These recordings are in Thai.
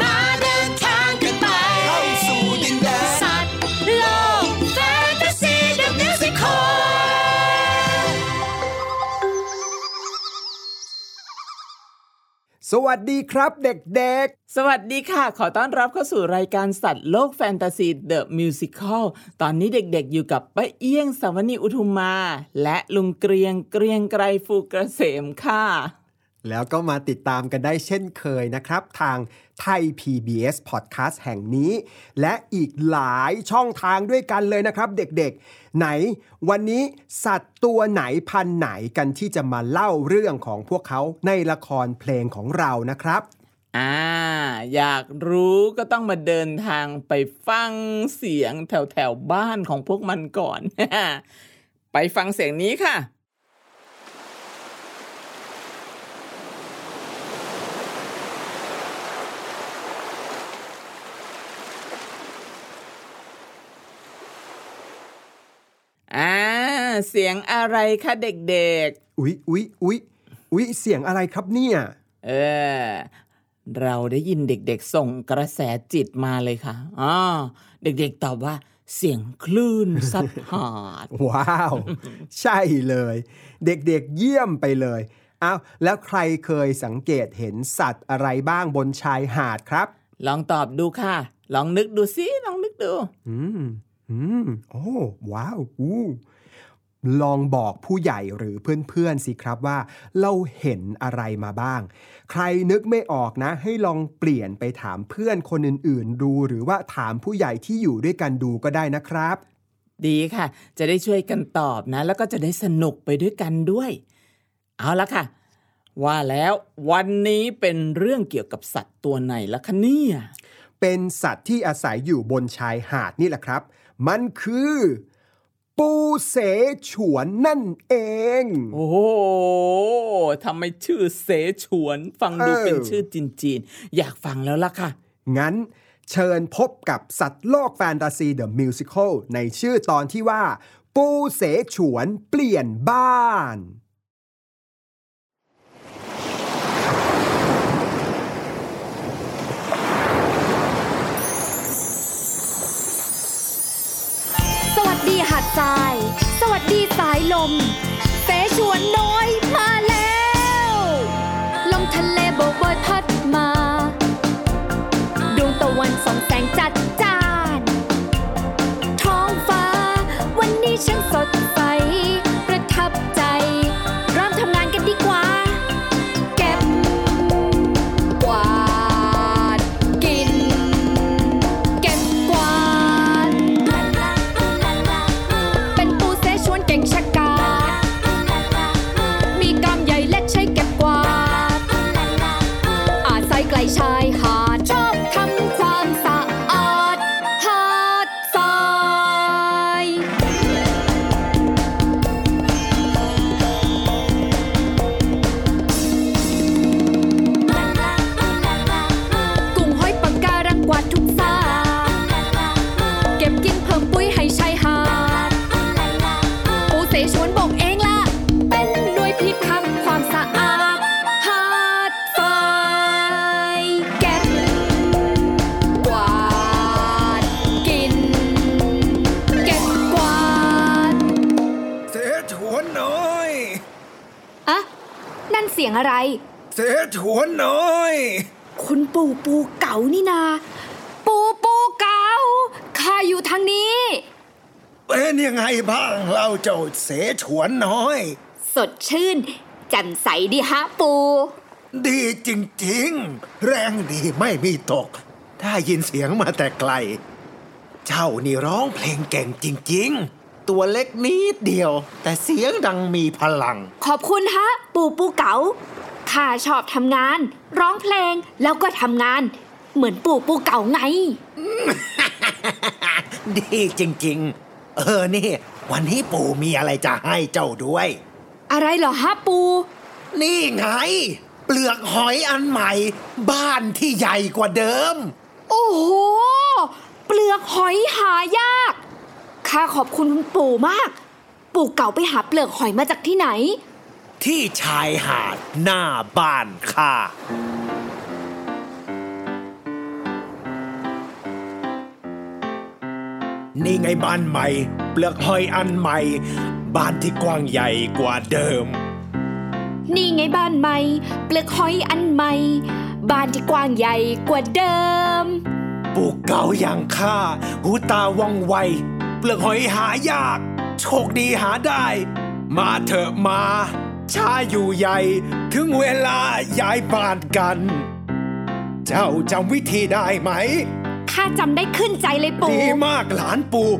มาเดินทางกันไปเข้าสู่ดินแดนสัตว์โลกแฟนตาซีเดอะมิวสิคอลสวัสดีครับเด็กๆสวัสดีค่ะขอต้อนรับเข้าสู่รายการสัตว์โลกแฟนตาซีเดอะมิวสิคอลตอนนี้เด็กๆอยู่กับป้าเอี้ยงสวนีอุทุมมาและลุงเกรียงไกรฟูกระเสมค่ะแล้วก็มาติดตามกันได้เช่นเคยนะครับทางไทย PBS Podcast แห่งนี้และอีกหลายช่องทางด้วยกันเลยนะครับเด็กๆไหนวันนี้สัตว์ตัวไหนพันไหนกันที่จะมาเล่าเรื่องของพวกเขาในละครเพลงของเรานะครับอยากรู้ก็ต้องมาเดินทางไปฟังเสียงแถวบ้านของพวกมันก่อน ไปฟังเสียงนี้ค่ะเสียงอะไรคะเด็กๆอุ๊ยเสียงอะไรครับเนี่ยเราได้ยินเด็กๆส่งกระแสจิตมาเลยค่ะเด็กๆตอบว่าเสียงคลื่นซัดหาด ว้าวใช่เลยเด็กๆเยี่ยมไปเลยเอาแล้วใครเคยสังเกตเห็นสัตว์อะไรบ้างบนชายหาดครับลองตอบดูค่ะลองนึกดูโอ้ว้าวลองบอกผู้ใหญ่หรือเพื่อนๆสิครับว่าเราเห็นอะไรมาบ้างใครนึกไม่ออกนะให้ลองเปลี่ยนไปถามเพื่อนคนอื่นๆดูหรือว่าถามผู้ใหญ่ที่อยู่ด้วยกันดูก็ได้นะครับดีค่ะจะได้ช่วยกันตอบนะแล้วก็จะได้สนุกไปด้วยกันด้วยเอาละค่ะว่าแล้ววันนี้เป็นเรื่องเกี่ยวกับสัตว์ตัวไหนล่ะคะเนี่ยเป็นสัตว์ที่อาศัยอยู่บนชายหาดนี่แหละครับมันคือปูเสฉวนนั่นเองโอ้โหทำไมชื่อเสฉวนฟังดูเป็นชื่อจีนๆอยากฟังแล้วล่ะค่ะงั้นเชิญพบกับสัตว์โลกแฟนตาซีเดอะมิวสิคอลในชื่อตอนที่ว่าปูเสฉวนเปลี่ยนบ้านหาดทรายสวัสดีสายลมเสฉวนน้อยมาแล้วลมทะเลโบกโบยพัดมาดวงตะวันส่องแสงจัดจ้านท้องฟ้าวันนี้ช่างสดใสประทับใจเริ่มทำงานกันดีกว่าเก็บกวาดกินเก็บกวาดเป็นปูเสฉวนเก่งชักกาจมีกำใหญ่และใช้เก็บกวาดอาศัยไกลชายหาดชอบทำความสะอาดหาดทรายกุ้งหอยปะการังกวาดทุกซากเก็บกินเพิ่มปุ๋ยให้ชายหาดปูเสฉวนบอกเองล่ะเป็นหน่วยพิทักษ์ความสะอาดหาดทรายเก็บกวาดกินเก็บกวาดเสฉวนน้อยอะนั่นเสียงอะไรเสฉวนน้อยคุณปู่ปูเก๋านี่นาปูเก๋าข้าอยู่ทางนี้เป็นยังไงบ้างเราเจ้าเสฉวนน้อยสดชื่นแจ่มใสดีฮะปูดีจริงๆแรงดีไม่มีตกถ้ายินเสียงมาแต่ไกลเจ้านี่ร้องเพลงเก่งจริงๆตัวเล็กนิดเดียวแต่เสียงดังมีพลังขอบคุณฮะปูเก๋าข้าชอบทำงานร้องเพลงแล้วก็ทำงานเหมือนปูเก๋าไง ดีจริงๆนี่วันนี้ปู่มีอะไรจะให้เจ้าด้วย อะไรเหรอฮะปูนี่ไงเปลือกหอยอันใหม่บ้านที่ใหญ่กว่าเดิมโอ้โหเปลือกหอยหายากข้าขอบคุณคุณปู่มากปู่เก๋าไปหาเปลือกหอยมาจากที่ไหน ที่ชายหาดหน้าบ้านข้านี่ไงบ้านใหม่เปลือกหอยอันใหม่บ้านที่กว้างใหญ่กว่าเดิมนี่ไงบ้านใหม่เปลือกหอยอันใหม่บ้านที่กว้างใหญ่กว่าเดิมปู่เก่าอย่างข้าหูตาว่องไวเปลือกหอยหายากโชคดีหาได้มาเถอะมาช้าอยู่ใหญ่ถึงเวลาย้ายบ้านกันเจ้าจำวิธีได้ไหมข้าจำได้ขึ้นใจเลยปู่ดีมากหลานปู่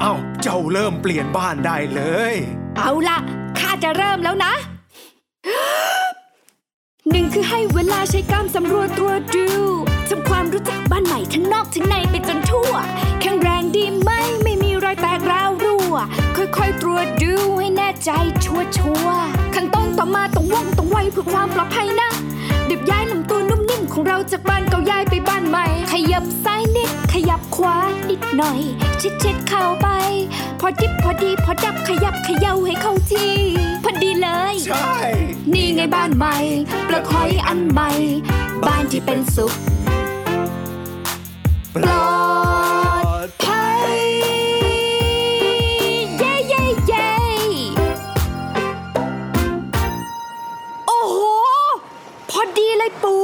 เอ้าเจ้าเริ่มเปลี่ยนบ้านได้เลยเอาล่ะข้าจะเริ่มแล้วนะหนึ่งคือให้เวลาใช้กล้ามสำรวจตรวจดูทำความรู้จักบ้านใหม่ทั้งนอกทั้งในไปจนทั่วแข็งแรงดีไหมไม่มีรอยแตกร้าวรั่วค่อยๆตรวจดูให้แน่ใจชัวร์ขั้นตอนต่อมาต้องว่องต้องไวเพื่อความปลอดภัยนะดิบย้ายลำตัวนุ่มนิ่มของเราจากบ้านเก่าย้ายไปบ้านใหม่ขยับซ้ายนิดขยับขวานิดหน่อยชิดเข้าไปพอดิบพอดีพอดับขยับเขย่าให้เข้าที่พอดีเลยใช่นี่ไงบ้านใหม่เปลือกหอยอันใหม่บ้านที่เป็นสุขปลอดภัยเย้เย้เย้โอ้โหพอดีเลยปู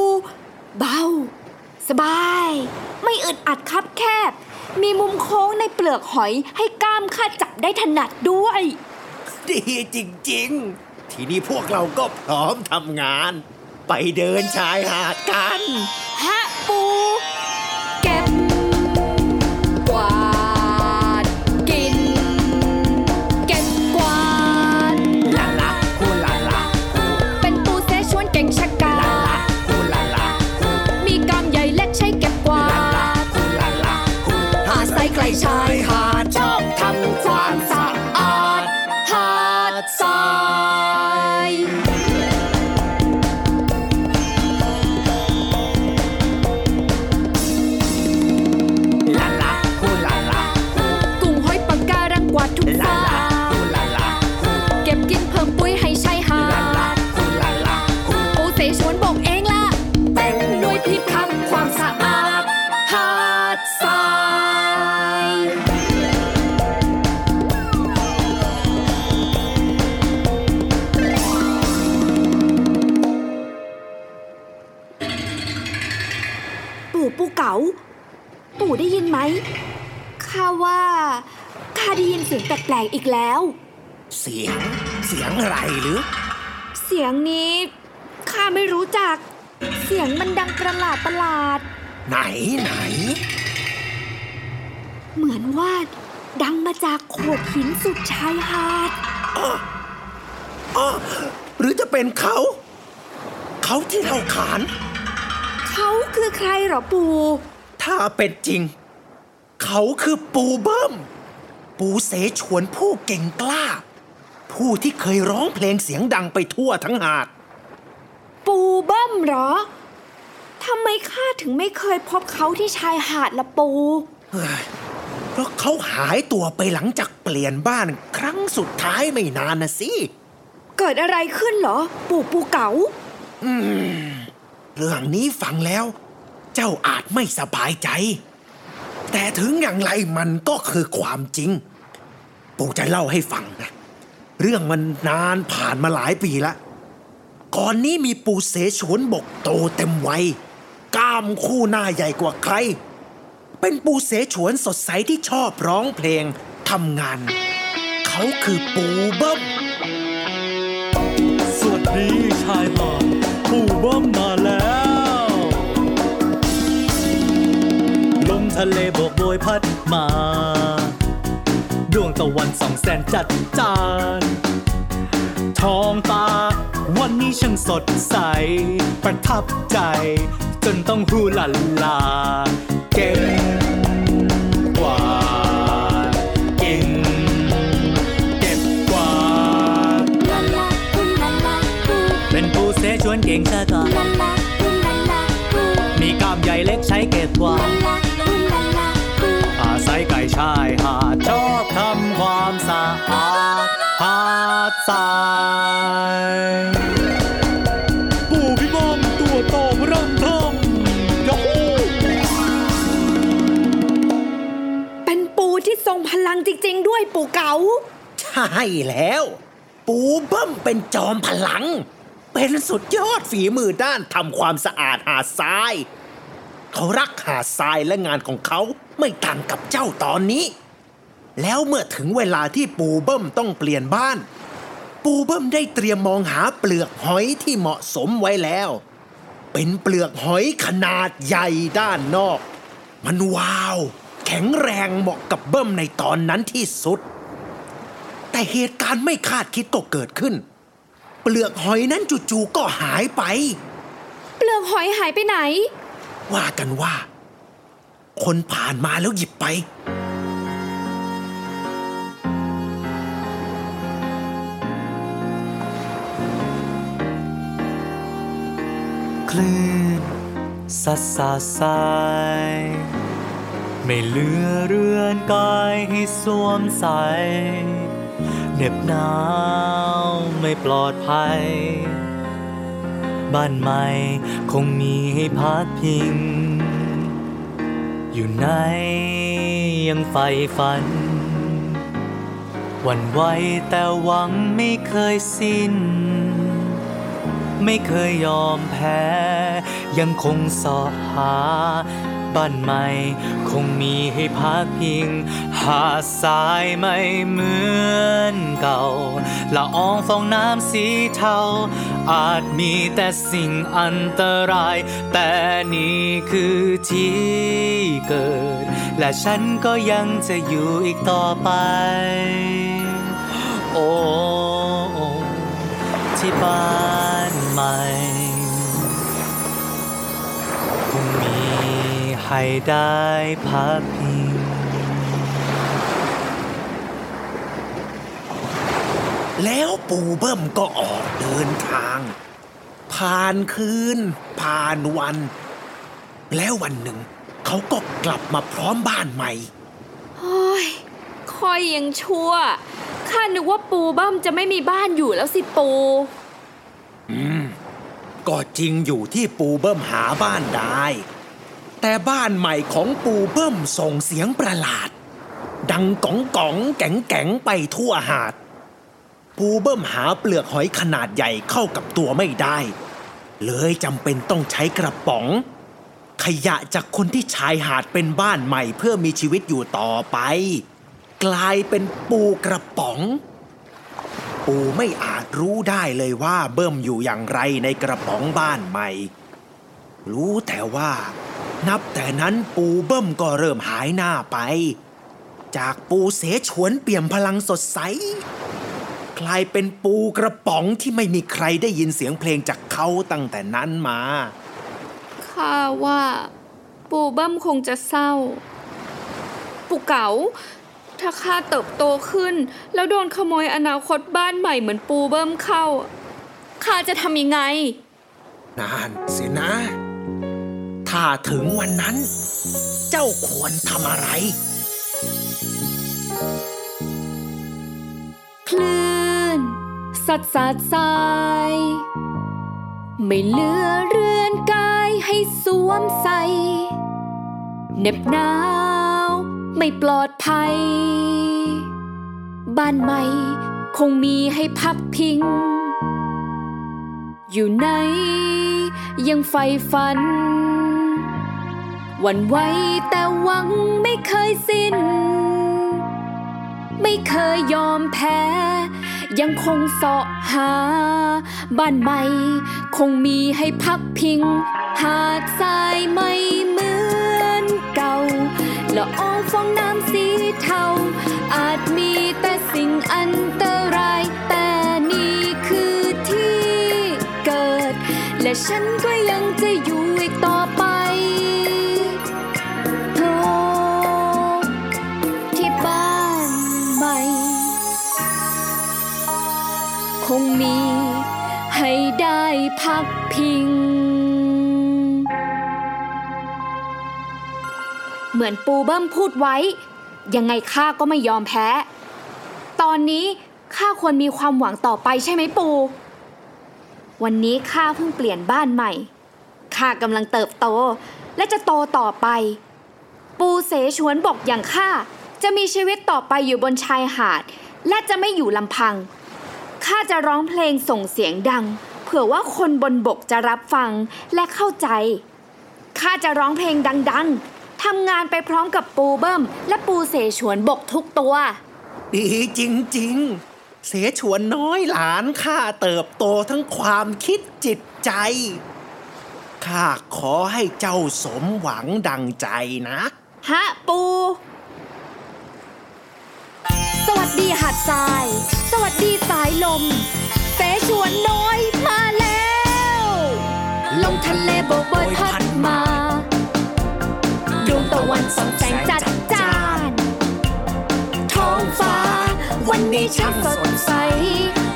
เบาสบายไม่อึดอัดคับแคบมีมุมโค้งในเปลือกหอยให้กล้ามข้าจับได้ถนัดด้วยดีจริงๆทีนี้พวกเราก็พร้อมทำงานไปเดินชายหาดกันฮะปูเก็บกวาดกินเก็บกวาดลาลาคูลาลาคูเป็นปูเสฉวนเก่งชักกาลาลาคูลาลาคูมีกำใหญ่เล็กใช้เก็บกวาดลาลาคูลาลาคูหาดใสใกล้ชายหาดชอบทำความสะอาดหาดทรายปู่ได้ยินไหมข้าได้ยินเสียงแปลกๆอีกแล้วเสียงอะไรหรือเสียงนี้ข้าไม่รู้จักเสียงมันดังประหลาดไหนเหมือนว่าดังมาจากโขดหินสุดชายหาดอ๋อหรือจะเป็นเขาที่เราขานเขาคือใครหรอปู่ถ้าเป็นจริงเขาคือปูเบิ้มปูเสฉวนผู้เก่งกล้าผู้ที่เคยร้องเพลงเสียงดังไปทั่วทั้งหาดปูเบิ้มเหรอทำไมข้าถึงไม่เคยพบเขาที่ชายหาดละปูเพราะเขาหายตัวไปหลังจากเปลี่ยนบ้านครั้งสุดท้ายไม่นานนะสิเกิดอะไรขึ้นเหรอปูเก๋าเรื่องนี้ฟังแล้วเจ้าอาจไม่สบายใจแต่ถึงอย่างไรมันก็คือความจริงปู่จะเล่าให้ฟังนะเรื่องมันนานผ่านมาหลายปีละก่อนนี้มีปูเสฉวนบกโตเต็มวัยกล้ามคู่หน้าใหญ่กว่าใครเป็นปูเสฉวนสดใสที่ชอบร้องเพลงทำงานเขาคือปูเบิ้มสวัสดีชายหาดปูเบิ้มมาแล้วลมทะเลโบกโบยพัดมาดวงตะวันส่องแสงจัดจ้านท้องฟ้าวันนี้ช่างสดใสประทับใจจนต้องฮูลาลาเก็บกวาดกินเก็บกวาดลาลาปูลาลาปูเป็นปูเสฉวนเก่งชะกาลาลาปูลาลาปูมีกล้ามใหญ่เล็กใช้เก็บกวาดลาลาปูลาลาปูอาศัยใกล้ชายหาดชอบทำความสะอาดหาดทราย ด้วยปู่เก๋าใช่แล้วปู่เบิ้มเป็นจอมพลังเป็นสุดยอดฝีมือด้านทำความสะอาดหาดทรายเขารักหาดทรายและงานของเขาไม่ต่างกับเจ้าตอนนี้แล้วเมื่อถึงเวลาที่ปู่เบิ้มต้องเปลี่ยนบ้านปู่เบิ้มได้เตรียมมองหาเปลือกหอยที่เหมาะสมไว้แล้วเป็นเปลือกหอยขนาดใหญ่ด้านนอกมันวาวแข็งแรงเหมาะกับเบิ้มในตอนนั้นที่สุดแต่เหตุการณ์ไม่คาดคิดก็เกิดขึ้นเปลือกหอยนั้นจู่ๆก็หายไปเปลือกหอยหายไปไหนว่ากันว่าคนผ่านมาแล้วหยิบไปคลื่นซัดสาดสายไม่เหลือเรือนกายให้สวมใส่เหน็บหนาวไม่ปลอดภัยบ้านใหม่คงมีให้พักพิงอยู่ไหนยังใฝ่ฝันหวั่นไหวแต่หวังไม่เคยสิ้นไม่เคยยอมแพ้ยังคงสอบหาบ้านใหม่คงมีให้พักพิงหาดทรายไม่เหมือนเก่าละอองฟองน้ำสีเทาอาจมีแต่สิ่งอันตรายแต่นี่คือที่เกิดและฉันก็ยังจะอยู่อีกต่อไปโอ้ที่บ้านใหม่คงมีให้ได้พักพิงแล้วปู่เบิ้มก็ออกเดินทางผ่านคืนผ่านวันแล้ววันหนึ่งเขาก็กลับมาพร้อมบ้านใหม่โอ้ยค่อยยังชั่วข้านึกว่าปู่เบิ้มจะไม่มีบ้านอยู่แล้วสิปู่ก็จริงอยู่ที่ปู่เบิ้มหาบ้านได้แต่บ้านใหม่ของปู่เบิ้มส่งเสียงประหลาดดังก๋องก๋องแก๋งแก๋งไปทั่วหาดปู่เบิ้มหาเปลือกหอยขนาดใหญ่เข้ากับตัวไม่ได้เลยจำเป็นต้องใช้กระป๋องขยะจากคนที่ชายหาดเป็นบ้านใหม่เพื่อมีชีวิตอยู่ต่อไปกลายเป็นปูกระป๋องปูไม่อาจรู้ได้เลยว่าเบิ้มอยู่อย่างไรในกระป๋องบ้านใหม่รู้แต่ว่านับแต่นั้นปูเบิ้มก็เริ่มหายหน้าไปจากปูเสฉวนเปี่ยมพลังสดใสกลายเป็นปูกระป๋องที่ไม่มีใครได้ยินเสียงเพลงจากเขาตั้งแต่นั้นมาข้าว่าปูเบิ้มคงจะเศร้าปูเก๋าถ้าข้าเติบโตขึ้นแล้วโดนขโมยอนาคตบ้านใหม่เหมือนปูเบิ้มเข้าข้าจะทำยังไงนานสินะถ้าถึงวันนั้นเจ้าควรทำอะไรคลื่นซัดสาดทรายไม่เหลือเรือนกายให้สวมใส่เหน็บหนาวไม่ปลอดภัยบ้านใหม่คงมีให้พักพิงอยู่ไหนยังใฝ่ฝันหวั่นไหวแต่หวังไม่เคยสิ้นไม่เคยยอมแพ้ยังคงเสาะหาบ้านใหม่คงมีให้พักพิงหาดทรายไม่เหมือนเก่าละอองฟองน้ำสีเทาอาจมีแต่สิ่งอันตรายแต่นี่คือที่เกิดและฉันก็ยังจะอยู่อีกต่อไปโลกที่บ้านใหม่คงมีให้ได้พักพิงเหมือนปูเบิ้มพูดไว้ยังไงข้าก็ไม่ยอมแพ้ตอนนี้ข้าควรมีความหวังต่อไปใช่ไหมปูวันนี้ข้าเพิ่งเปลี่ยนบ้านใหม่ข้ากำลังเติบโตและจะโตต่อไปปูเสฉวนบอกอย่างข้า จะมีชีวิตต่อไปอยู่บนชายหาดและจะไม่อยู่ลำพังข้าจะร้องเพลงส่งเสียงดังเผื่อว่าคนบนบกจะรับฟังและเข้าใจข้าจะร้องเพลงดังๆทำงานไปพร้อมกับปูเบิ้มและปูเสฉวนบกทุกตัวดีจริงๆเสฉวนน้อยหลานข้าเติบโตทั้งความคิดจิตใจข้าขอให้เจ้าสมหวังดังใจนะฮะปูสวัสดีหาดทรายสวัสดีสายลมเสฉวนน้อยมาแล้วลมทะเลโบกโบยพัดมาดวงตะวันส่องแสงจัดจ้านท้องฟ้าวันนี้ช่างสดใส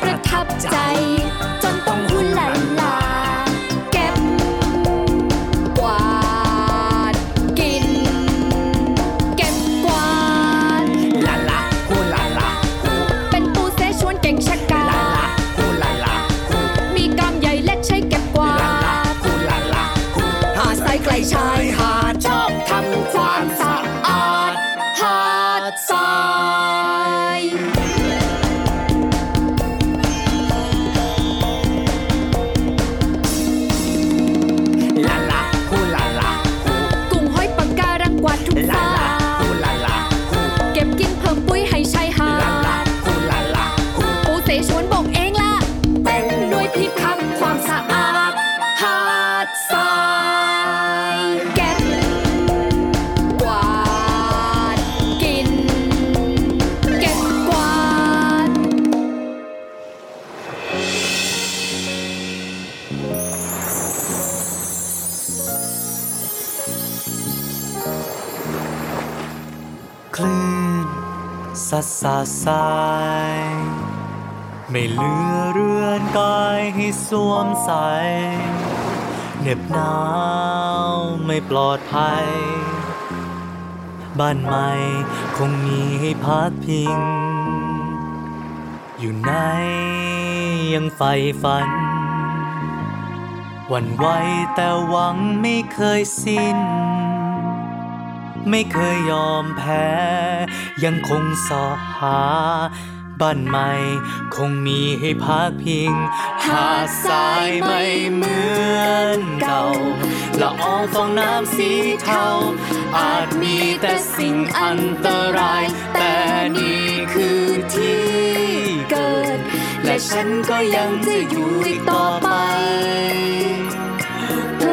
ประทับใจจนต้องหูหลั่นลาเก็บกวาดกินเก็บกวาดลาลาฮูลาลาฮูเป็นปูเสฉวนเก่งชักกาลาลาฮูลาลาฮูมีกำใหญ่และใช้เก็บกวาดลาลาฮูลาลาฮูหาดทรายใกล้ชายหาดชอบทำความสะอาดหาดทรายคลื่นซัดสาดสายไม่เหลือเรือนกายให้สวมใสเหน็บหนาวไม่ปลอดภัยบ้านใหม่คงมีให้พักพิงอยู่ไหนยังใฝ่ฝันหวั่นไหวแต่หวังไม่เคยสิ้นไม่เคยยอมแพ้ยังคงสอหาบ้านใหม่คงมีให้พักพิงหาดทรายไม่เหมือนเก่าละอองฟองน้ำสีเทาอาจมีแต่สิ่งอันตรายแต่นี่คือที่เกิดและฉันก็ยังจะอยู่อีกต่อไปโอ้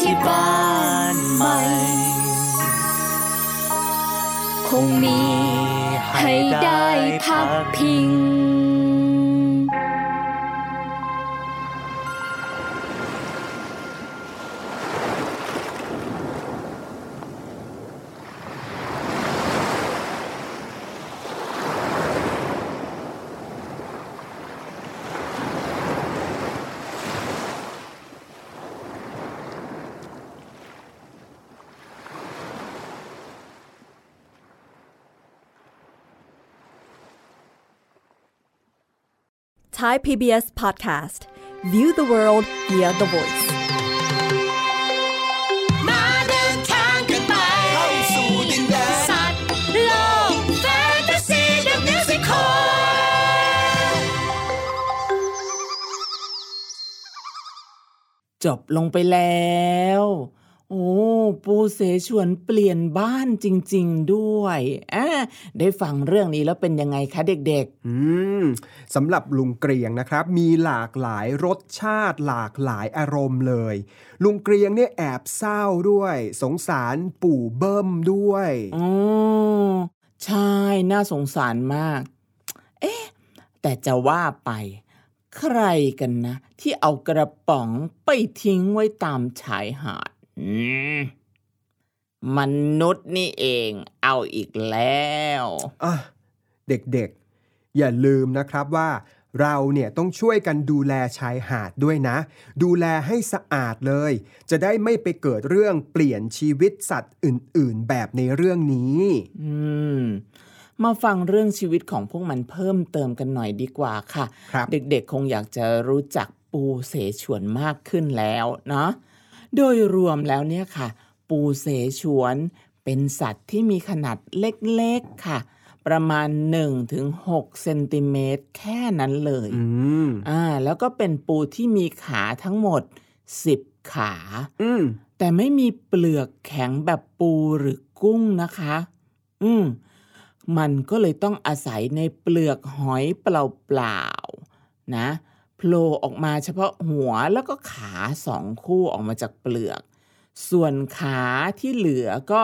ที่บ้านใหม่คงมีให้ได้พักพิงThai PBS podcast. View the world via the voice. มาเดินทางกันไปเข้าสู่ดินแดนสัตว์โลกแฟนตาซีเดอะมิวสิคอลจบลงไปแล้วโอ้ปูเสฉวนเปลี่ยนบ้านจริงๆด้วยได้ฟังเรื่องนี้แล้วเป็นยังไงคะเด็กๆสำหรับลุงเกรียงนะครับมีหลากหลายรสชาติหลากหลายอารมณ์เลยลุงเกรียงเนี่ยแอบเศร้าด้วยสงสารปู่เบิ้มด้วยอ๋อใช่น่าสงสารมากเอ๊ะแต่จะว่าไปใครกันนะที่เอากระป๋องไปทิ้งไว้ตามชายหาดมนุษย์นี่เองเอาอีกแล้วเด็กๆอย่าลืมนะครับว่าเราเนี่ยต้องช่วยกันดูแลชายหาดด้วยนะดูแลให้สะอาดเลยจะได้ไม่ไปเกิดเรื่องเปลี่ยนชีวิตสัตว์อื่นๆแบบในเรื่องนี้มาฟังเรื่องชีวิตของพวกมันเพิ่มเติมกันหน่อยดีกว่าค่ะเด็กๆคงอยากจะรู้จักปูเสฉวนมากขึ้นแล้วเนาะโดยรวมแล้วเนี่ยค่ะปูเสฉวน เป็นสัตว์ที่มีขนาดเล็กๆค่ะประมาณ 1-6 เซนติเมตรแค่นั้นเลยแล้วก็เป็นปูที่มีขาทั้งหมด10ขาแต่ไม่มีเปลือกแข็งแบบปูหรือกุ้งนะคะมันก็เลยต้องอาศัยในเปลือกหอยเปล่าๆนะโผล่ออกมาเฉพาะหัวแล้วก็ขา2คู่ออกมาจากเปลือกส่วนขาที่เหลือก็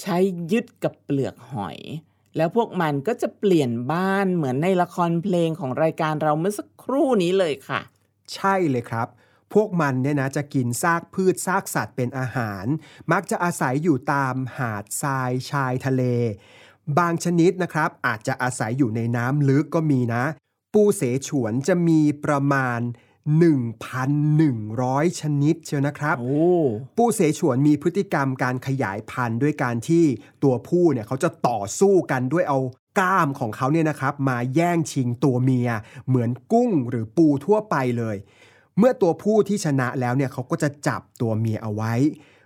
ใช้ยึดกับเปลือกหอยแล้วพวกมันก็จะเปลี่ยนบ้านเหมือนในละครเพลงของรายการเราเมื่อสักครู่นี้เลยค่ะใช่เลยครับพวกมันเนี่ยนะจะกินซากพืชซากสัตว์เป็นอาหารมักจะอาศัยอยู่ตามหาดทรายชายทะเลบางชนิดนะครับอาจจะอาศัยอยู่ในน้ำลึกก็มีนะปูเสฉวนจะมีประมาณ 1,100 ชนิดเชียวนะครับปูเสฉวนมีพฤติกรรมการขยายพันธุ์ด้วยการที่ตัวผู้เนี่ยเขาจะต่อสู้กันด้วยเอากล้ามของเขาเนี่ยนะครับมาแย่งชิงตัวเมียเหมือนกุ้งหรือปูทั่วไปเลยเมื่อตัวผู้ที่ชนะแล้วเนี่ยเขาก็จะจับตัวเมียเอาไว้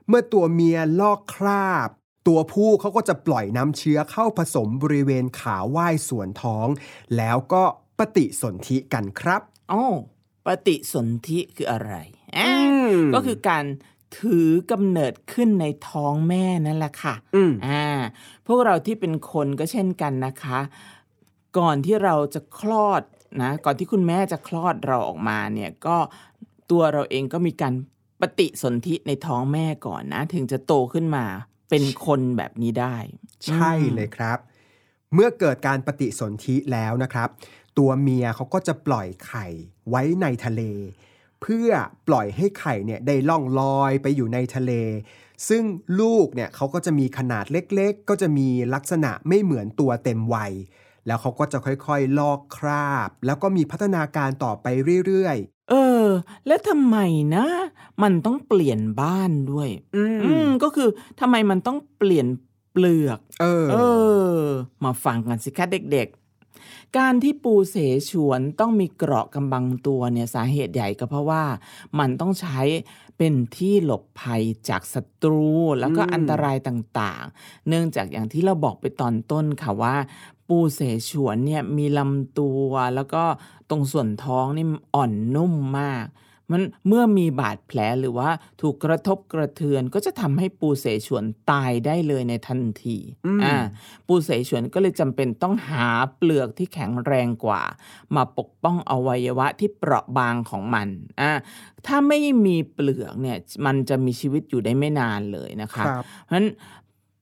เมื่อตัวเมียลอกคราบตัวผู้เขาก็จะปล่อยน้ำเชื้อเข้าผสมบริเวณขาว่ายส่วนท้องแล้วก็ปฏิสนธิกันครับอ๋อปฏิสนธิคืออะไรก็คือการถือกำเนิดขึ้นในท้องแม่นั่นแหละค่ะพวกเราที่เป็นคนก็เช่นกันนะคะก่อนที่เราจะคลอดนะก่อนที่คุณแม่จะคลอดเราออกมาเนี่ยก็ตัวเราเองก็มีการปฏิสนธิในท้องแม่ก่อนนะถึงจะโตขึ้นมาเป็นคนแบบนี้ได้ใช่เลยครับเมื่อเกิดการปฏิสนธิแล้วนะครับตัวเมียเขาก็จะปล่อยไข่ไว้ในทะเลเพื่อปล่อยให้ไข่เนี่ยได้ล่องลอยไปอยู่ในทะเลซึ่งลูกเนี่ยเขาก็จะมีขนาดเล็กๆก็จะมีลักษณะไม่เหมือนตัวเต็มวัยแล้วเขาก็จะค่อยๆลอกคราบแล้วก็มีพัฒนาการต่อไปเรื่อยๆแล้วทำไมนะมันต้องเปลี่ยนบ้านด้วยก็คือทำไมมันต้องเปลี่ยนเปลือกมาฟังกันสิคะเด็กๆการที่ปูเสฉวนต้องมีเกราะกำบังตัวเนี่ยสาเหตุใหญ่ก็เพราะว่ามันต้องใช้เป็นที่หลบภัยจากศัตรูแล้วก็อันตรายต่างๆเนื่องจากอย่างที่เราบอกไปตอนต้นค่ะว่าปูเสฉวนเนี่ยมีลำตัวแล้วก็ตรงส่วนท้องนี่อ่อนนุ่มมากมันเมื่อมีบาดแผลหรือว่าถูกกระทบกระเทือนก็จะทำให้ปูเสฉวนตายได้เลยในทันทีปูเสฉวนก็เลยจำเป็นต้องหาเปลือกที่แข็งแรงกว่ามาปกป้องอวัยวะที่เปราะบางของมันถ้าไม่มีเปลือกเนี่ยมันจะมีชีวิตอยู่ได้ไม่นานเลยนะคะเพราะฉะนั้น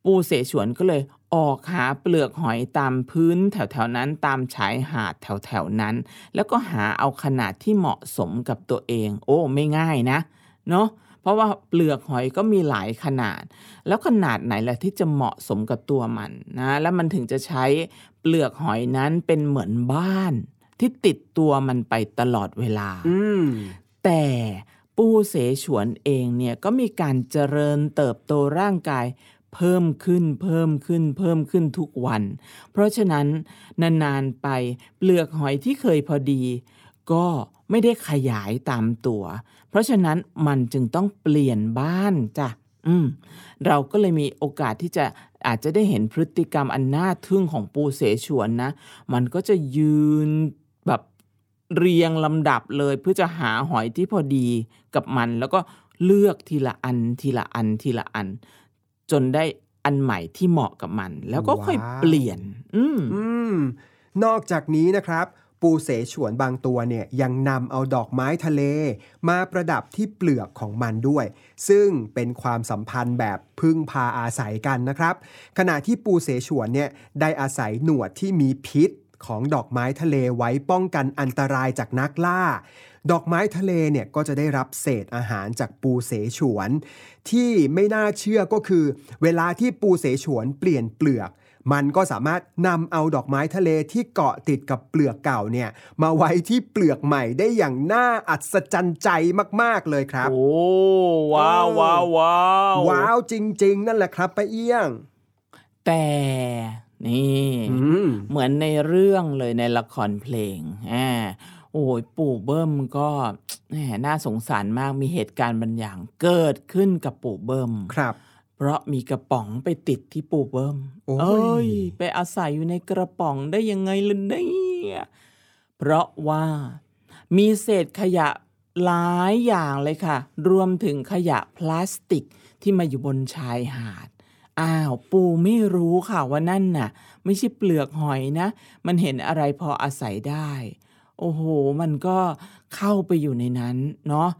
ปูเสฉวนก็เลยออกหาเปลือกหอยตามพื้นแถวๆนั้นตามชายหาดแถวๆนั้นแล้วก็หาเอาขนาดที่เหมาะสมกับตัวเองโอ้ไม่ง่ายนะเนาะเพราะว่าเปลือกหอยก็มีหลายขนาดแล้วขนาดไหนล่ะที่จะเหมาะสมกับตัวมันนะแล้วมันถึงจะใช้เปลือกหอยนั้นเป็นเหมือนบ้านที่ติดตัวมันไปตลอดเวลาแต่ปูเสฉวนเองเนี่ยก็มีการเจริญเติบโตร่างกายเพิ่มขึ้นทุกวันเพราะฉะนั้นนานๆไปเปลือกหอยที่เคยพอดีก็ไม่ได้ขยายตามตัวเพราะฉะนั้นมันจึงต้องเปลี่ยนบ้านจ้ะเราก็เลยมีโอกาสที่จะอาจจะได้เห็นพฤติกรรมอันน่าทึ่งของปูเสฉวนนะมันก็จะยืนแบบเรียงลำดับเลยเพื่อจะหาหอยที่พอดีกับมันแล้วก็เลือกทีละอันจนได้อันใหม่ที่เหมาะกับมันแล้วก็ค่อยเปลี่ยนนอกจากนี้นะครับปูเสฉวนบางตัวเนี่ยยังนำเอาดอกไม้ทะเลมาประดับที่เปลือกของมันด้วยซึ่งเป็นความสัมพันธ์แบบพึ่งพาอาศัยกันนะครับขณะที่ปูเสฉวนเนี่ยได้อาศัยหนวดที่มีพิษของดอกไม้ทะเลไว้ป้องกันอันตรายจากนักล่าดอกไม้ทะเลเนี่ยก็จะได้รับเศษอาหารจากปูเสฉวนที่ไม่น่าเชื่อก็คือเวลาที่ปูเสฉวนเปลี่ยนเปลือกมันก็สามารถนำเอาดอกไม้ทะเลที่เกาะติดกับเปลือกเก่าเนี่ยมาไว้ที่เปลือกใหม่ได้อย่างน่าอัศจรรย์ใจมากๆเลยครับโอ้ว้าวว้าวว้าวจริงๆนั่นแหละครับป้าเอี้ยงแต่นี่เหมือนในเรื่องเลยในละครเพลงโอ้ยปู่เบิ้มก็น่าสงสารมากมีเหตุการณ์บางอย่างเกิดขึ้นกับปู่เบิ้มครับ เพราะมีกระป๋องไปติดที่ปูเบิ้มโอ้ยไปอาศัยอยู่ในกระป๋องได้ยังไงล่ะเนี่ยเพราะว่ามีเศษขยะหลายอย่างเลยค่ะรวมถึงขยะพลาสติกที่มาอยู่บนชายหาดอ้าวปูไม่รู้ค่ะว่านั่นน่ะไม่ใช่เปลือกหอยนะมันเห็นอะไรพออาศัยได้โอ้โหมันก็เข้าไปอยู่ในนั้นเนาะ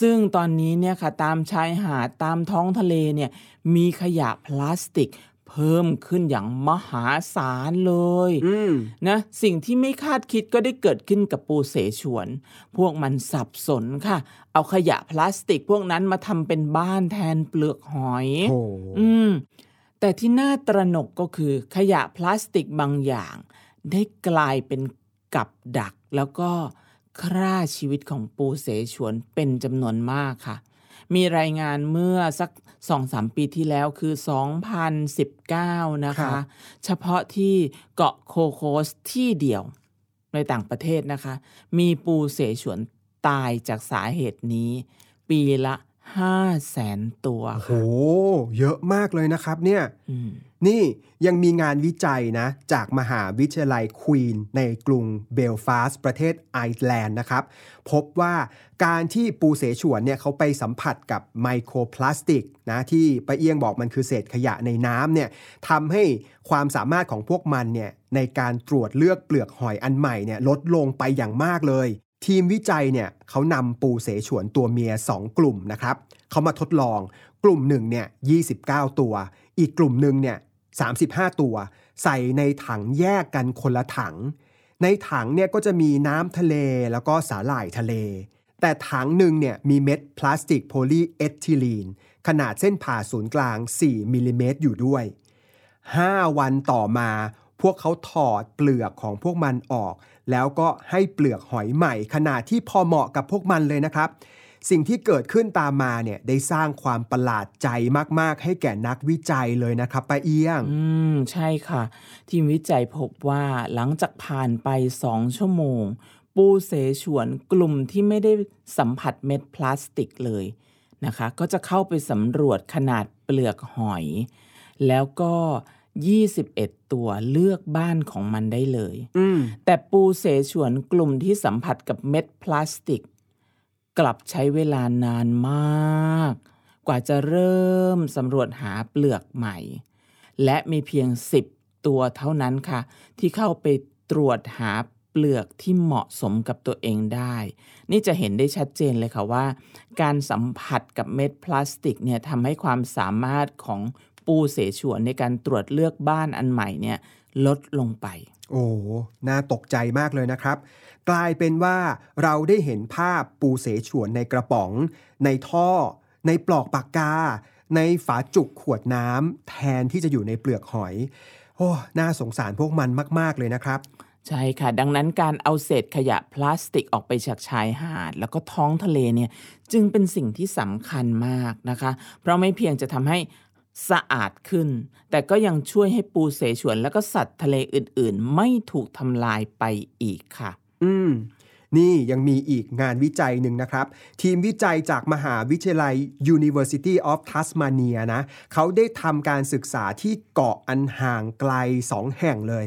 ซึ่งตอนนี้เนี่ยค่ะตามชายหาดตามท้องทะเลเนี่ยมีขยะพลาสติกเพิ่มขึ้นอย่างมหาศาลเลยนะสิ่งที่ไม่คาดคิดก็ได้เกิดขึ้นกับปูเสฉวนพวกมันสับสนค่ะเอาขยะพลาสติกพวกนั้นมาทำเป็นบ้านแทนเปลือกหอยแต่ที่น่าตระหนกก็คือขยะพลาสติกบางอย่างได้กลายเป็นกับดักแล้วก็ฆ่าชีวิตของปูเสฉวนเป็นจำนวนมากค่ะมีรายงานเมื่อสัก 2-3 ปีที่แล้วคือ2019นะคะเฉพาะที่เกาะโคโคสที่เดียวในต่างประเทศนะคะมีปูเสฉวนตายจากสาเหตุนี้ปีละ500,000 ตัวโอ้เยอะมากเลยนะครับเนี่ยนี่ยังมีงานวิจัยนะจากมหาวิทยาลัยควีนในกรุงเบลฟาสต์ประเทศไอร์แลนด์นะครับพบว่าการที่ปูเสฉวนเนี่ยเขาไปสัมผัสกับไมโครพลาสติกนะที่ป้าเอี้ยงบอกมันคือเศษขยะในน้ำเนี่ยทำให้ความสามารถของพวกมันเนี่ยในการตรวจเลือกเปลือกหอยอันใหม่เนี่ยลดลงไปอย่างมากเลยทีมวิจัยเนี่ยเขานำปูเสฉวนตัวเมีย2กลุ่มนะครับเขามาทดลองกลุ่มหนึ่งเนี่ย29 ตัวอีกกลุ่มหนึ่งเนี่ย35 ตัวใส่ในถังแยกกันคนละถังในถังเนี่ยก็จะมีน้ำทะเลแล้วก็สาหร่ายทะเลแต่ถังหนึ่งเนี่ยมีเม็ดพลาสติกโพลีเอทิลีนขนาดเส้นผ่าศูนย์กลาง4 มิลลิเมตรอยู่ด้วย5 วันต่อมาพวกเขาถอดเปลือกของพวกมันออกแล้วก็ให้เปลือกหอยใหม่ขนาดที่พอเหมาะกับพวกมันเลยนะครับสิ่งที่เกิดขึ้นตามมาเนี่ยได้สร้างความประหลาดใจมากๆให้แก่นักวิจัยเลยนะครับป้าเอี้ยงใช่ค่ะทีมวิจัยพบว่าหลังจากผ่านไป2 ชั่วโมงปูเสฉวนกลุ่มที่ไม่ได้สัมผัสเม็ดพลาสติกเลยนะคะก็จะเข้าไปสำรวจขนาดเปลือกหอยแล้วก็21 ตัวเลือกบ้านของมันได้เลยแต่ปูเสฉวนกลุ่มที่สัมผัสกับเม็ดพลาสติกกลับใช้เวลานานมากกว่าจะเริ่มสำรวจหาเปลือกใหม่และมีเพียง10 ตัวเท่านั้นค่ะที่เข้าไปตรวจหาเปลือกที่เหมาะสมกับตัวเองได้นี่จะเห็นได้ชัดเจนเลยค่ะว่าการสัมผัสกับเม็ดพลาสติกเนี่ยทำให้ความสามารถของปูเสฉวนในการตรวจเลือกบ้านอันใหม่เนี่ยลดลงไปโอ้น่าตกใจมากเลยนะครับกลายเป็นว่าเราได้เห็นภาพปูเสฉวนในกระป๋องในท่อในปลอกปากกาในฝาจุกขวดน้ำแทนที่จะอยู่ในเปลือกหอยโอ้น่าสงสารพวกมันมากๆเลยนะครับใช่ค่ะดังนั้นการเอาเศษขยะพลาสติกออกไปจากชายหาดแล้วก็ท้องทะเลเนี่ยจึงเป็นสิ่งที่สำคัญมากนะคะเพราะไม่เพียงจะทำให้สะอาดขึ้นแต่ก็ยังช่วยให้ปูเสฉวนแล้วก็สัตว์ทะเลอื่นๆไม่ถูกทำลายไปอีกค่ะนี่ยังมีอีกงานวิจัยหนึ่งนะครับทีมวิจัยจากมหาวิทยาลัย University of Tasmania นะเขาได้ทำการศึกษาที่เกาะอันห่างไกล2 แห่งเลย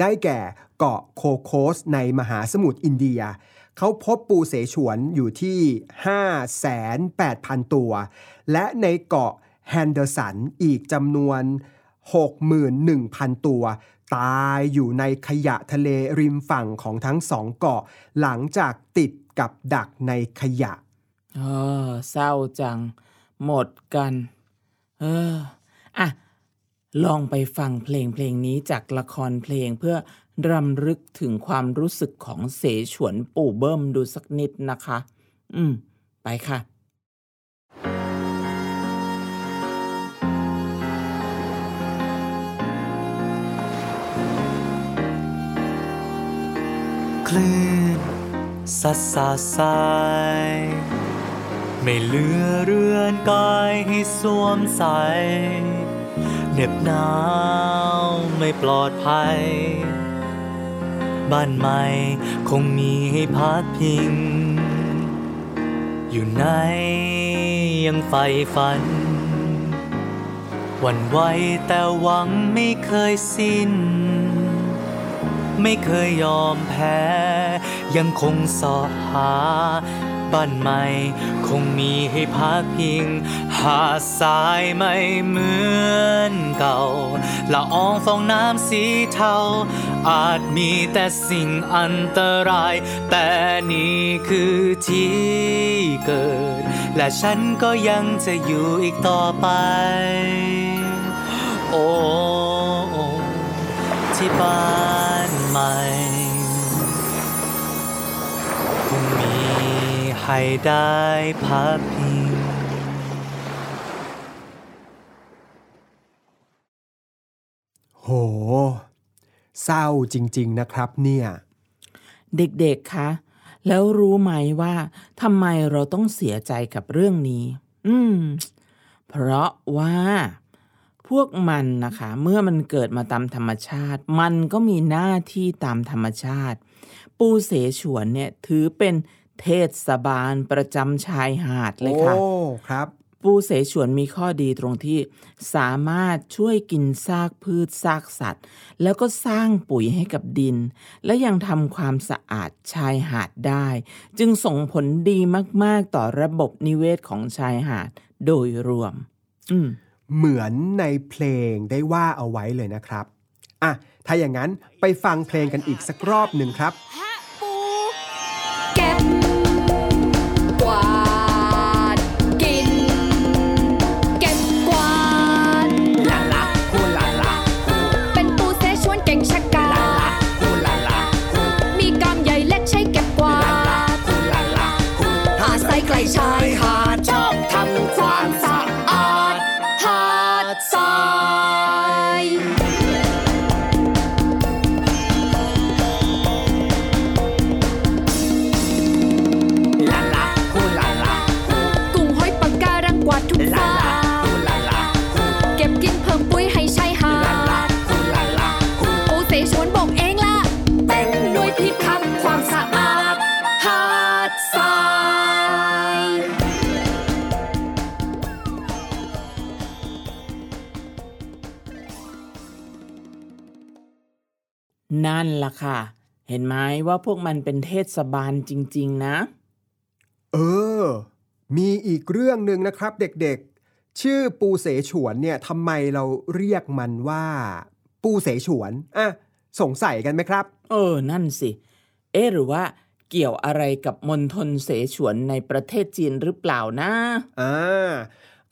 ได้แก่เกาะโคโคสในมหาสมุทรอินเดียเขาพบปูเสฉวนอยู่ที่ 58,000 ตัวและในเกาะแฮนเดอร์สันอีกจำนวน 61,000 ตัวตายอยู่ในขยะทะเลริมฝั่งของทั้ง2 เกาะหลังจากติดกับดักในขยะเศร้าจังหมดกันอ่ะลองไปฟังเพลงนี้จากละครเพลงเพื่อรำลึกถึงความรู้สึกของเสฉวนปูเบิ้มดูสักนิดนะคะไปค่ะคลื่นซัดสาดสายไม่เหลือเรือนกายให้สวมใส่เหน็บหนาวไม่ปลอดภัยบ้านใหม่คงมีให้พัดพิงอยู่ไหนยังใฝ่ฝัน หวั่นไหวแต่หวังไม่เคยสิ้นไม่เคยยอมแพ้ยังคงสอบหาบ้านใหม่คงมีให้พักพิงหาดทรายไม่เหมือนเก่าละอองฟองน้ำสีเทาอาจมีแต่สิ่งอันตรายแต่นี่คือที่เกิดและฉันก็ยังจะอยู่อีกต่อไปโอ้ที่บ้านใหม่คงมีให้ได้พักพิงโหเศร้าจริงๆนะครับเนี่ยเด็กๆคะแล้วรู้ไหมว่าทำไมเราต้องเสียใจกับเรื่องนี้เพราะว่าพวกมันนะคะเมื่อมันเกิดมาตามธรรมชาติมันก็มีหน้าที่ตามธรรมชาติปูเสฉวนเนี่ยถือเป็นเทศบาลประจำชายหาดเลยค่ะโอ้ครับปูเสฉวนมีข้อดีตรงที่สามารถช่วยกินซากพืชซากสัตว์แล้วก็สร้างปุ๋ยให้กับดินและยังทำความสะอาดชายหาดได้จึงส่งผลดีมากๆต่อระบบนิเวศของชายหาดโดยรวมเหมือนในเพลงได้ว่าเอาไว้เลยนะครับอ่ะถ้าอย่างนั้นไปฟังเพลงกันอีกสักรอบหนึ่งครับชายหาดชอบทำความสะอาดหาดทรายลาลาคูลาลาคูกุ้งหอยปลาการังกวาดทุกซาลาลาคูเก็บกินเพิ่มปุ๋ยให้ชายหาดลาลาคูลาลาคูปูเสฉวนบอกเองล่ะเป็นหน่วยที่ทำความสะอาดหาดทรายนั่นล่ะค่ะเห็นไหมว่าพวกมันเป็นเทศบาลจริงๆนะมีอีกเรื่องนึงนะครับเด็กๆชื่อปูเสฉวนเนี่ยทำไมเราเรียกมันว่าปูเสฉวนอ่ะสงสัยกันไหมครับนั่นสิหรือว่าเกี่ยวอะไรกับมณฑลเสฉวนในประเทศจีนหรือเปล่านะ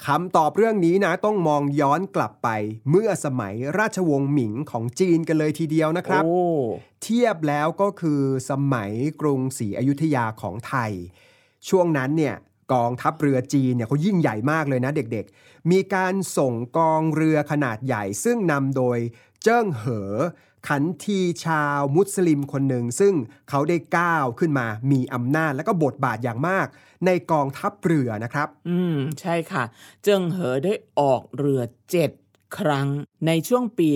คำตอบเรื่องนี้นะต้องมองย้อนกลับไปเมื่อสมัยราชวงศ์หมิงของจีนกันเลยทีเดียวนะครับเทียบแล้วก็คือสมัยกรุงศรีอยุธยาของไทยช่วงนั้นเนี่ยกองทัพเรือจีนเนี่ยเขายิ่งใหญ่มากเลยนะเด็กๆมีการส่งกองเรือขนาดใหญ่ซึ่งนำโดยเจิ้งเหอขันทีชาวมุสลิมคนหนึ่งซึ่งเขาได้ก้าวขึ้นมามีอำนาจและก็บทบาทอย่างมากในกองทัพเรือนะครับใช่ค่ะเจิ้งเหอได้ออกเรือ7 ครั้งในช่วงปี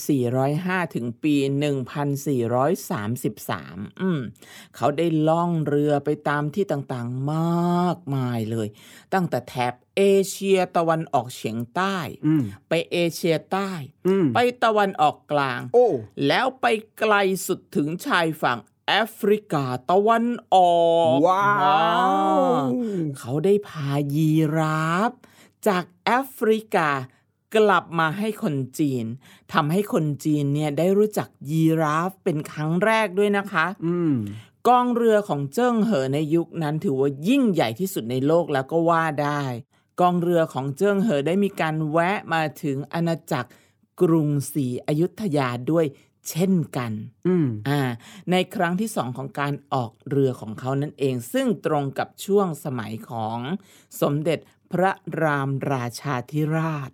1405 ถึงปี 1433เขาได้ล่องเรือไปตามที่ต่างๆมากมายเลยตั้งแต่แถบเอเชียตะวันออกเฉียงใต้ไปเอเชียใต้ไปตะวันออกกลางแล้วไปไกลสุดถึงชายฝั่งแอฟริกาตะวันออกว้าวเขาได้พายีราฟจากแอฟริกากลับมาให้คนจีนทำให้คนจีนเนี่ยได้รู้จักยีราฟเป็นครั้งแรกด้วยนะคะกองเรือของเจิ้งเหอในยุคนั้นถือว่ายิ่งใหญ่ที่สุดในโลกแล้วก็ว่าได้กองเรือของเจิ้งเหอได้มีการแวะมาถึงอาณาจักรกรุงศรีอยุธยาด้วยเช่นกันในครั้งที่2ของการออกเรือของเขานั่นเองซึ่งตรงกับช่วงสมัยของสมเด็จพระรามราชาธิราช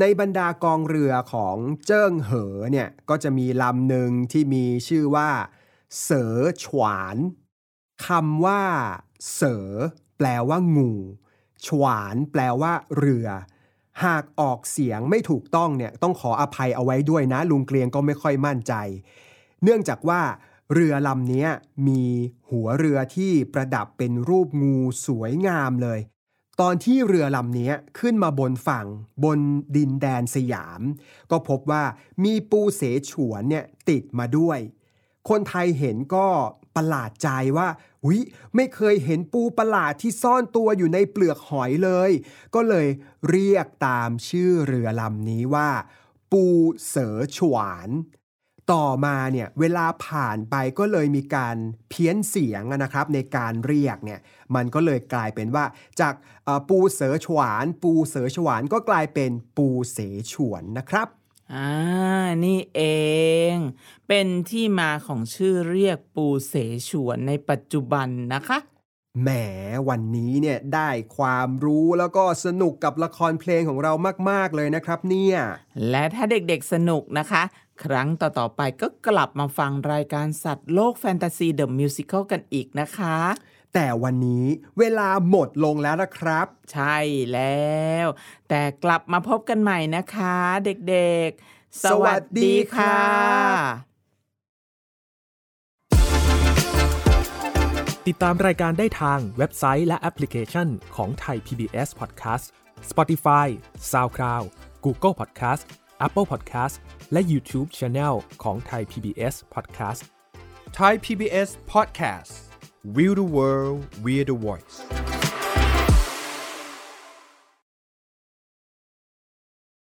ในบรรดากองเรือของเจิ้งเหอเนี่ยก็จะมีลำหนึ่งที่มีชื่อว่าเสอฉวานคำว่าเสอแปลว่างูฉวานแปลว่าเรือหากออกเสียงไม่ถูกต้องเนี่ยต้องขออภัยเอาไว้ด้วยนะลุงเกรียงก็ไม่ค่อยมั่นใจเนื่องจากว่าเรือลำนี้มีหัวเรือที่ประดับเป็นรูปงูสวยงามเลย ตอนที่เรือลำนี้ขึ้นมาบนฝั่งบนดินแดนสยามก็พบว่ามีปูเสฉวนเนี่ยติดมาด้วยคนไทยเห็นก็ประหลาดใจว่าไม่เคยเห็นปูประหลาดที่ซ่อนตัวอยู่ในเปลือกหอยเลยก็เลยเรียกตามชื่อเรือลำนี้ว่าปูเสฉวนต่อมาเนี่ยเวลาผ่านไปก็เลยมีการเพี้ยนเสียงนะครับในการเรียกเนี่ยมันก็เลยกลายเป็นว่าจากปูเสฉวนปูเสฉวนก็กลายเป็นปูเสฉวนนะครับนี่เองเป็นที่มาของชื่อเรียกปูเสฉวนในปัจจุบันนะคะแหมวันนี้เนี่ยได้ความรู้แล้วก็สนุกกับละครเพลงของเรามากๆเลยนะครับเนี่ยและถ้าเด็กๆสนุกนะคะครั้งต่อๆไปก็กลับมาฟังรายการสัตว์โลกแฟนตาซีเดอะมิวสิคัลกันอีกนะคะแต่วันนี้เวลาหมดลงแล้วนะครับใช่แล้วแต่กลับมาพบกันใหม่นะคะเด็กๆสวัสดีค่ะติดตามรายการได้ทางเว็บไซต์และแอปพลิเคชันของ Thai PBS Podcast Spotify SoundCloud Google Podcast Apple Podcast และ YouTube Channel ของ Thai PBS Podcast Thai PBS Podcast We the World We the Voice